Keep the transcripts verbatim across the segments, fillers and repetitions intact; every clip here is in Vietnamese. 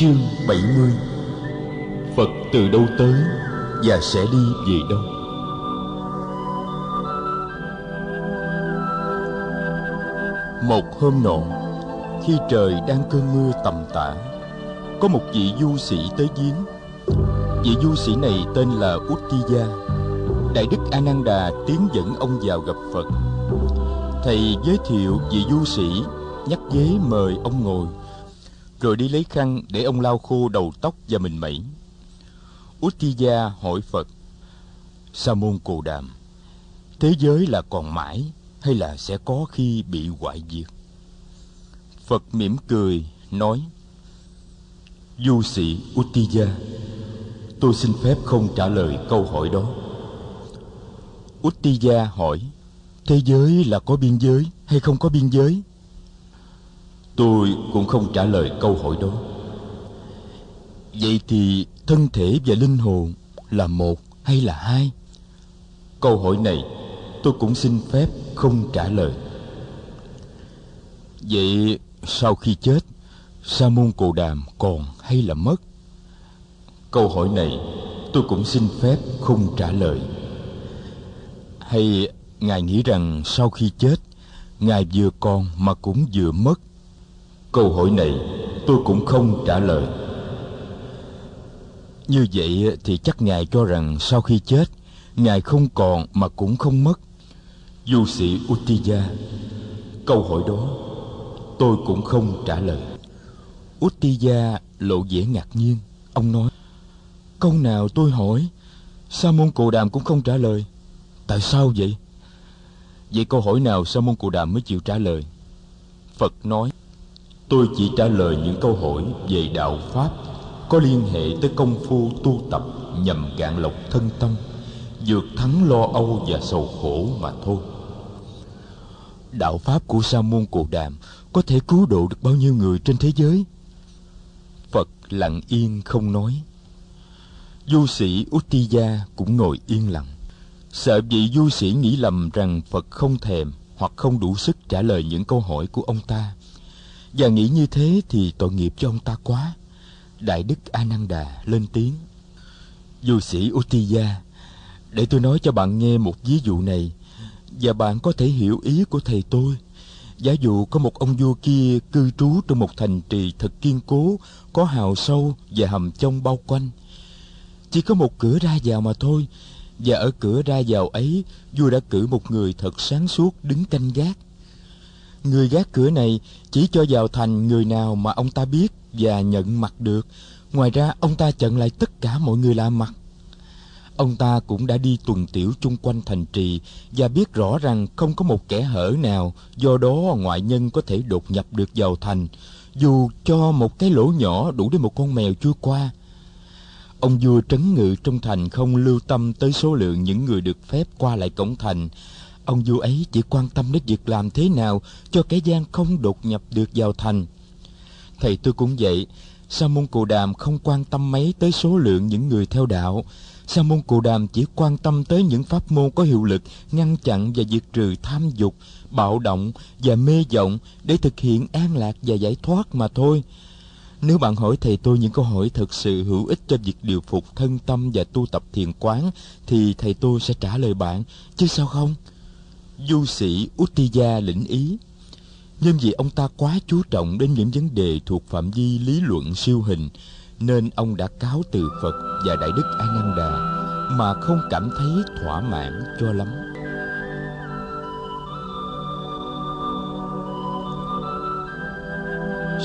Chương bảy mươi. Phật từ đâu tới và sẽ đi về đâu? Một hôm nọ, khi trời đang cơn mưa tầm tã, có một vị du sĩ tới viếng. Vị du sĩ này tên là Uttiya. Đại đức A Nan Đà tiến dẫn ông vào gặp Phật. Thầy giới thiệu vị du sĩ, nhắc ghế mời ông ngồi, rồi đi lấy khăn để ông lau khô đầu tóc và mình mẩy. Uttiya hỏi Phật: Sa môn Cồ Đàm, thế giới là còn mãi hay là sẽ có khi bị hoại diệt? Phật mỉm cười nói: Du sĩ Uttiya, tôi xin phép không trả lời câu hỏi đó. Uttiya hỏi: Thế giới là có biên giới hay không có biên giới? Tôi cũng không trả lời câu hỏi đó. Vậy thì thân thể và linh hồn là một hay là hai? Câu hỏi này tôi cũng xin phép không trả lời. Vậy sau khi chết, Sa môn Cồ Đàm còn hay là mất? Câu hỏi này tôi cũng xin phép không trả lời. Hay ngài nghĩ rằng sau khi chết, ngài vừa còn mà cũng vừa mất? Câu hỏi này tôi cũng không trả lời. Như vậy thì chắc ngài cho rằng sau khi chết, ngài không còn mà cũng không mất. Du sĩ Uttiya, câu hỏi đó tôi cũng không trả lời. Uttiya lộ vẻ ngạc nhiên. Ông nói: Câu nào tôi hỏi, Sa môn Cồ Đàm cũng không trả lời. Tại sao vậy? Vậy câu hỏi nào Sa môn Cồ Đàm mới chịu trả lời? Phật nói: Tôi chỉ trả lời những câu hỏi về đạo pháp có liên hệ tới công phu tu tập nhằm gạn lọc thân tâm, vượt thắng lo âu và sầu khổ mà thôi. Đạo pháp của Sa môn Cồ Đàm có thể cứu độ được bao nhiêu người trên thế giới? Phật lặng yên không nói. Du sĩ Uttiya cũng ngồi yên lặng, sợ vị du sĩ nghĩ lầm rằng Phật không thèm hoặc không đủ sức trả lời những câu hỏi của ông ta, và nghĩ như thế thì tội nghiệp cho ông ta quá. Đại đức A Nan Đà lên tiếng: Du sĩ Uttiya, để tôi nói cho bạn nghe một ví dụ này, và bạn có thể hiểu ý của thầy tôi. Giả dụ có một ông vua kia cư trú trong một thành trì thật kiên cố, có hào sâu và hầm trong bao quanh. Chỉ có một cửa ra vào mà thôi, và ở cửa ra vào ấy, vua đã cử một người thật sáng suốt đứng canh gác. Người gác cửa này chỉ cho vào thành người nào mà ông ta biết và nhận mặt được. Ngoài ra, ông ta chặn lại tất cả mọi người lạ mặt. Ông ta cũng đã đi tuần tiểu chung quanh thành trì và biết rõ rằng không có một kẻ hở nào, do đó ngoại nhân có thể đột nhập được vào thành, dù cho một cái lỗ nhỏ đủ để một con mèo chui qua. Ông vua trấn ngự trong thành không lưu tâm tới số lượng những người được phép qua lại cổng thành. Ông vua ấy chỉ quan tâm đến việc làm thế nào cho kẻ gian không đột nhập được vào thành. Thầy tôi cũng vậy, Sa môn Cồ Đàm không quan tâm mấy tới số lượng những người theo đạo. Sa môn Cồ Đàm chỉ quan tâm tới những pháp môn có hiệu lực ngăn chặn và diệt trừ tham dục, bạo động và mê vọng để thực hiện an lạc và giải thoát mà thôi. Nếu bạn hỏi thầy tôi những câu hỏi thật sự hữu ích cho việc điều phục thân tâm và tu tập thiền quán, thì thầy tôi sẽ trả lời bạn, chứ sao không? Du sĩ Uttiya lĩnh ý, nhưng vì ông ta quá chú trọng đến những vấn đề thuộc phạm vi lý luận siêu hình, nên ông đã cáo từ Phật và Đại đức A Nan Đà mà không cảm thấy thỏa mãn cho lắm.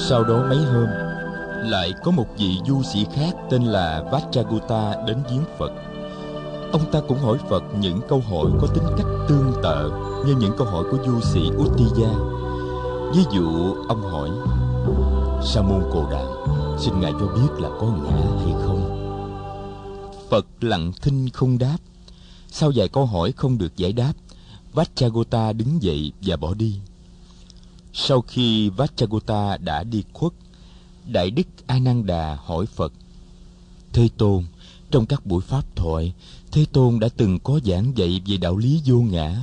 Sau đó mấy hôm, lại có một vị du sĩ khác tên là Vacchagotta đến viếng Phật. Ông ta cũng hỏi Phật những câu hỏi có tính cách tương tự như những câu hỏi của du sĩ Uttiya. Ví dụ, ông hỏi: Sa môn Cồ Đàm, xin ngài cho biết là có ngã hay không? Phật lặng thinh không đáp. Sau vài câu hỏi không được giải đáp, Vacchagotta đứng dậy và bỏ đi. Sau khi Vacchagotta đã đi khuất, Đại đức A Nan Đà hỏi Phật: Thế Tôn, trong các buổi pháp thoại, Thế Tôn đã từng có giảng dạy về đạo lý vô ngã.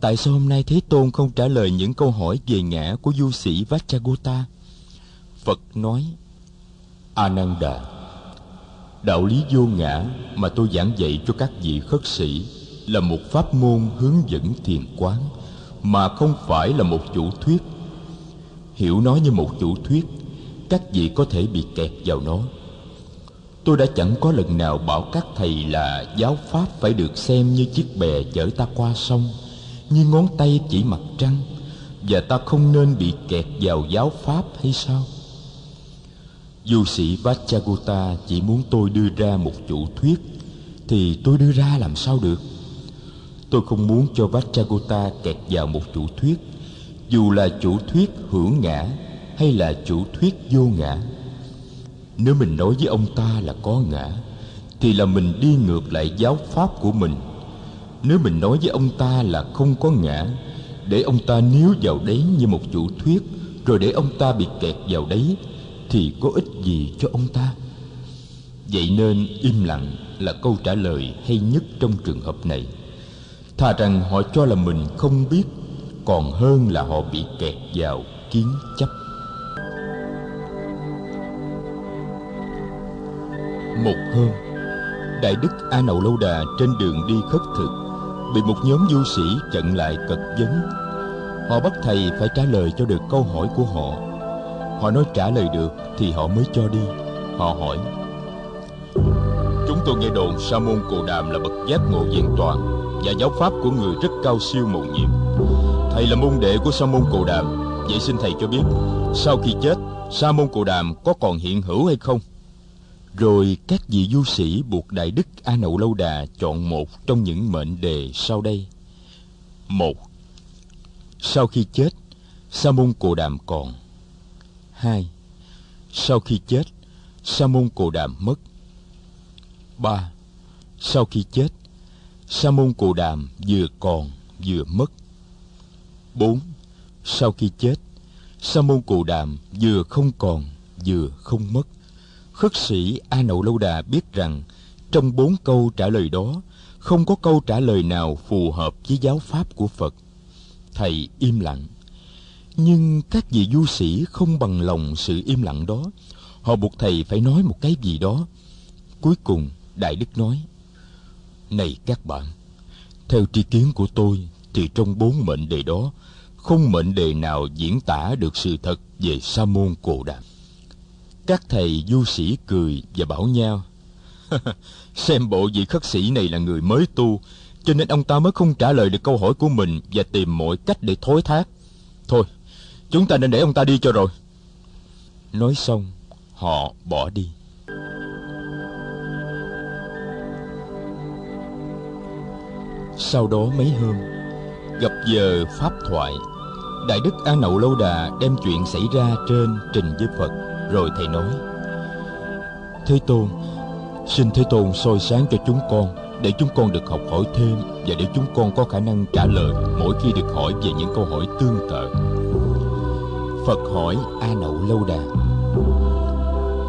Tại sao hôm nay Thế Tôn không trả lời những câu hỏi về ngã của du sĩ Vacchagotta? Phật nói: A Nan Đà, đạo lý vô ngã mà tôi giảng dạy cho các vị khất sĩ là một pháp môn hướng dẫn thiền quán, mà không phải là một chủ thuyết. Hiểu nó như một chủ thuyết, các vị có thể bị kẹt vào nó. Tôi đã chẳng có lần nào bảo các thầy là giáo pháp phải được xem như chiếc bè chở ta qua sông, như ngón tay chỉ mặt trăng, và ta không nên bị kẹt vào giáo pháp hay sao? Du sĩ Vacchagotta chỉ muốn tôi đưa ra một chủ thuyết, thì tôi đưa ra làm sao được? Tôi không muốn cho Vacchagotta kẹt vào một chủ thuyết, dù là chủ thuyết hữu ngã hay là chủ thuyết vô ngã. Nếu mình nói với ông ta là có ngã, thì là mình đi ngược lại giáo pháp của mình. Nếu mình nói với ông ta là không có ngã, để ông ta níu vào đấy như một chủ thuyết, rồi để ông ta bị kẹt vào đấy, thì có ích gì cho ông ta? Vậy nên im lặng là câu trả lời hay nhất trong trường hợp này. Thà rằng họ cho là mình không biết, còn hơn là họ bị kẹt vào kiến chấp. Một hôm, Đại Đức A Nậu Lâu Đà trên đường đi khất thực bị một nhóm du sĩ chặn lại cật vấn. Họ bắt thầy phải trả lời cho được câu hỏi của họ. Họ nói trả lời được thì họ mới cho đi. Họ hỏi: chúng tôi nghe đồn Sa môn Cồ Đàm là bậc giác ngộ viên toàn, và giáo pháp của người rất cao siêu mầu nhiệm. Thầy là môn đệ của Sa môn Cồ Đàm, vậy xin thầy cho biết, sau khi chết, Sa môn Cồ Đàm có còn hiện hữu hay không? Rồi các vị du sĩ buộc Đại Đức A Nậu Lâu Đà chọn một trong những mệnh đề sau đây. Một, sau khi chết, Sa môn Cồ Đàm còn. Hai, sau khi chết, Sa môn Cồ Đàm mất. Ba, sau khi chết, Sa môn Cồ Đàm vừa còn vừa mất. Bốn, sau khi chết, Sa môn Cồ Đàm vừa không còn vừa không mất. Khất sĩ A Nậu Lâu Đà biết rằng trong bốn câu trả lời đó không có câu trả lời nào phù hợp với giáo pháp của Phật. Thầy im lặng. Nhưng các vị du sĩ không bằng lòng sự im lặng đó. Họ buộc thầy phải nói một cái gì đó. Cuối cùng Đại Đức nói: này các bạn, theo tri kiến của tôi thì trong bốn mệnh đề đó không mệnh đề nào diễn tả được sự thật về Sa môn Cồ Đàm. Các thầy du sĩ cười và bảo nhau: xem bộ vị khất sĩ này là người mới tu, cho nên ông ta mới không trả lời được câu hỏi của mình và tìm mọi cách để thối thác. Thôi, chúng ta nên để ông ta đi cho rồi. Nói xong, họ bỏ đi. Sau đó mấy hôm, gặp giờ pháp thoại, Đại Đức A Nậu Lâu Đà đem chuyện xảy ra trên trình với Phật. Rồi thầy nói: Thế Tôn, xin Thế Tôn soi sáng cho chúng con, để chúng con được học hỏi thêm, và để chúng con có khả năng trả lời mỗi khi được hỏi về những câu hỏi tương tự. Phật hỏi A Nậu Lâu Đà: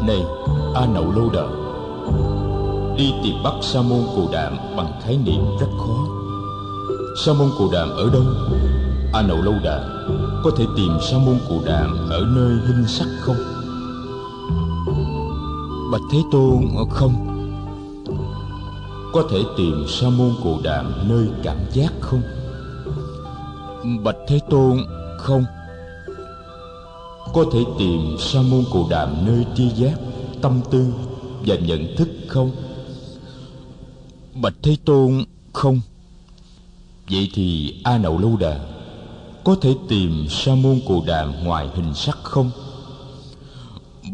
này A Nậu Lâu Đà, đi tìm bắt Sa môn Cồ Đàm bằng khái niệm rất khó. Sa môn Cồ Đàm ở đâu? A Nậu Lâu Đà, có thể tìm Sa môn Cồ Đàm ở nơi hình sắc không? Bạch Thế Tôn, không. Có thể tìm Sa môn Cồ Đàm nơi cảm giác không? Bạch Thế Tôn, không. Có thể tìm Sa môn Cồ Đàm nơi tri giác, tâm tư và nhận thức không? Bạch Thế Tôn, không. Vậy thì A Nậu Lâu Đà, có thể tìm Sa môn Cồ Đàm ngoài hình sắc không?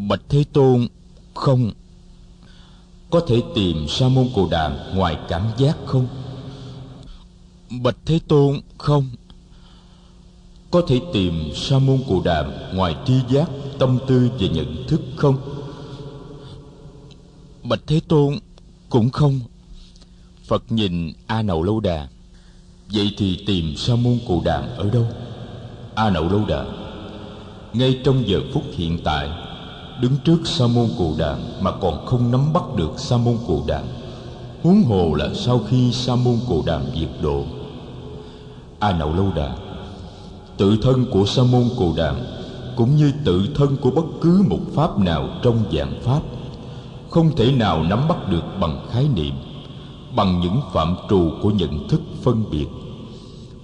Bạch Thế Tôn, không. Có thể tìm Sa môn Cồ Đàm ngoài cảm giác không? Bạch Thế Tôn, không. Có thể tìm Sa môn Cồ Đàm ngoài tri giác, tâm tư và nhận thức không? Bạch Thế Tôn, cũng không. Phật nhìn A Nậu Lâu Đà: vậy thì tìm Sa môn Cồ Đàm ở đâu? A Nậu Lâu Đà: ngay trong giờ phút hiện tại, đứng trước Sa môn Cồ Đàm mà còn không nắm bắt được Sa môn Cồ Đàm, huống hồ là sau khi Sa môn Cồ Đàm diệt độ. A Nậu Lâu Đà: tự thân của Sa môn Cồ Đàm cũng như tự thân của bất cứ một pháp nào trong vạn pháp, không thể nào nắm bắt được bằng khái niệm, bằng những phạm trù của nhận thức phân biệt.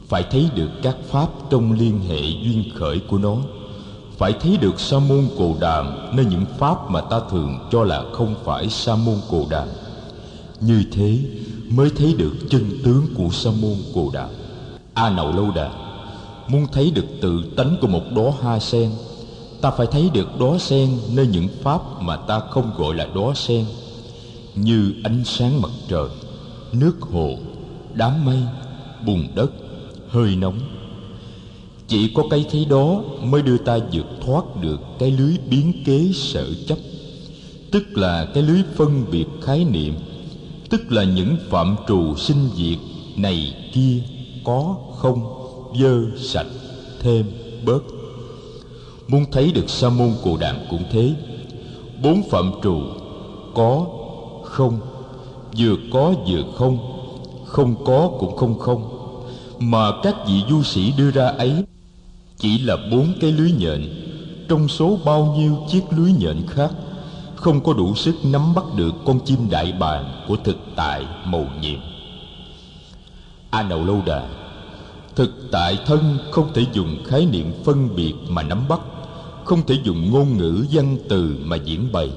Phải thấy được các pháp trong liên hệ duyên khởi của nó, phải thấy được Sa môn Cồ Đàm nơi những pháp mà ta thường cho là không phải Sa môn Cồ Đàm. Như thế mới thấy được chân tướng của Sa môn Cồ Đàm. A Nậu Lâu Đà, muốn thấy được tự tánh của một đóa hoa sen, ta phải thấy được đóa sen nơi những pháp mà ta không gọi là đóa sen, như ánh sáng mặt trời, nước hồ, đám mây, bùn đất, hơi nóng. Chỉ có cái thấy đó mới đưa ta vượt thoát được cái lưới biến kế sở chấp, tức là cái lưới phân biệt khái niệm, tức là những phạm trù sinh diệt này kia, có không, dơ sạch, thêm bớt. Muốn thấy được Sa môn Cồ Đàm cũng thế. Bốn phạm trù có, không, vừa có vừa không, không có cũng không không mà các vị du sĩ đưa ra ấy chỉ là bốn cái lưới nhện trong số bao nhiêu chiếc lưới nhện khác, không có đủ sức nắm bắt được con chim đại bàng của thực tại mầu nhiệm. A Nậu Lâu Đà, thực tại thân không thể dùng khái niệm phân biệt mà nắm bắt, không thể dùng ngôn ngữ văn từ mà diễn bày.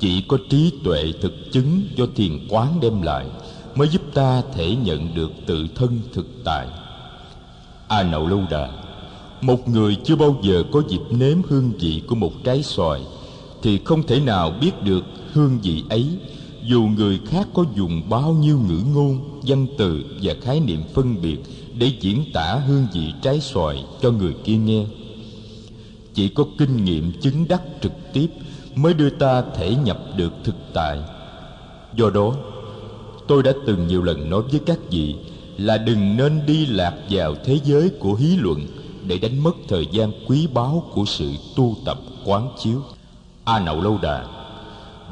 Chỉ có trí tuệ thực chứng do thiền quán đem lại mới giúp ta thể nhận được tự thân thực tại. A Nậu Lâu Đà, một người chưa bao giờ có dịp nếm hương vị của một trái xoài thì không thể nào biết được hương vị ấy, dù người khác có dùng bao nhiêu ngữ ngôn, văn từ và khái niệm phân biệt để diễn tả hương vị trái xoài cho người kia nghe. Chỉ có kinh nghiệm chứng đắc trực tiếp mới đưa ta thể nhập được thực tại. Do đó, tôi đã từng nhiều lần nói với các vị là đừng nên đi lạc vào thế giới của hí luận để đánh mất thời gian quý báu của sự tu tập quán chiếu. A Nậu Lâu Đà,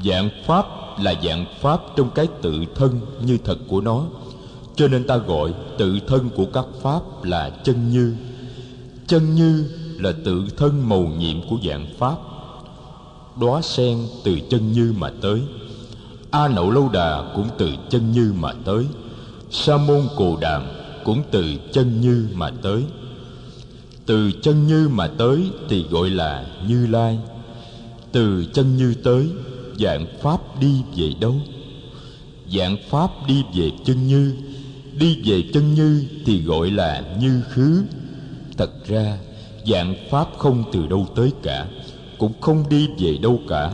vạn pháp là vạn pháp trong cái tự thân như thật của nó, cho nên ta gọi tự thân của các pháp là chân như. Chân như là tự thân mầu nhiệm của vạn pháp. Đóa sen từ chân như mà tới, A Nậu Lâu Đà cũng từ chân như mà tới, Sa môn Cồ Đàm cũng từ chân như mà tới. Từ chân như mà tới thì gọi là Như Lai. Từ chân như tới, vạn pháp đi về đâu? Vạn pháp đi về chân như. Đi về chân như thì gọi là Như khứ. Thật ra vạn pháp không từ đâu tới cả, cũng không đi về đâu cả,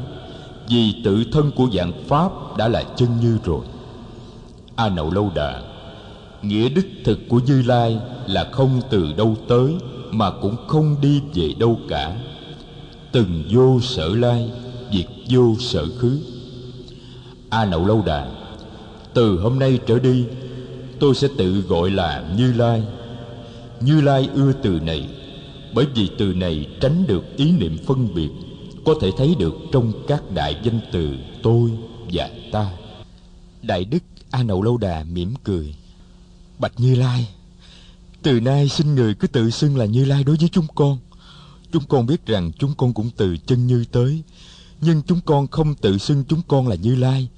vì tự thân của vạn pháp đã là chân như rồi. A Nậu Lâu Đà, nghĩa đích thực của Như Lai là không từ đâu tới mà cũng không đi về đâu cả. Từng vô sở lai, diệt vô sở khứ. A Nậu Lâu Đà, từ hôm nay trở đi tôi sẽ tự gọi là Như Lai. Như Lai ưa từ này, bởi vì từ này tránh được ý niệm phân biệt, có thể thấy được trong các đại danh từ tôi và ta. Đại đức A Nậu Lâu Đà mỉm cười: Bạch Như Lai, từ nay xin người cứ tự xưng là Như Lai đối với chúng con. Chúng con biết rằng chúng con cũng từ chân như tới, nhưng chúng con không tự xưng chúng con là Như Lai.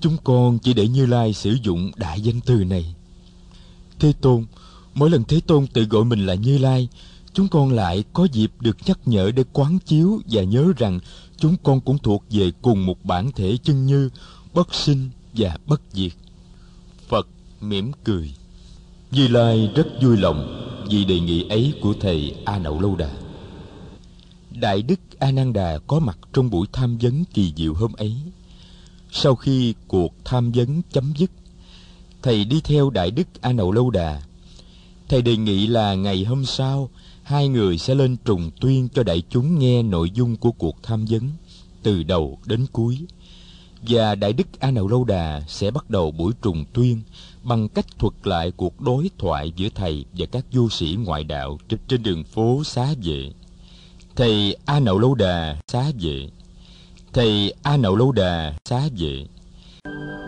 Chúng con chỉ để Như Lai sử dụng đại danh từ này. Thế Tôn, mỗi lần Thế Tôn tự gọi mình là Như Lai, chúng con lại có dịp được nhắc nhở để quán chiếu và nhớ rằng chúng con cũng thuộc về cùng một bản thể chân như, bất sinh và bất diệt. Phật mỉm cười. Như Lai rất vui lòng vì đề nghị ấy của thầy A Nậu Lâu Đà. Đại đức A Nan Đà có mặt trong buổi tham vấn kỳ diệu hôm ấy. Sau khi cuộc tham vấn chấm dứt, thầy đi theo đại đức A Nậu Lâu Đà. Thầy đề nghị là ngày hôm sau hai người sẽ lên trùng tuyên cho đại chúng nghe nội dung của cuộc tham vấn từ đầu đến cuối, và đại đức A Nậu Lâu Đà sẽ bắt đầu buổi trùng tuyên bằng cách thuật lại cuộc đối thoại giữa thầy và các du sĩ ngoại đạo trên đường phố Xá Vệ. Thầy A Nậu Lâu Đà Xá Vệ. Thầy A Nậu Lâu Đà Xá Vệ.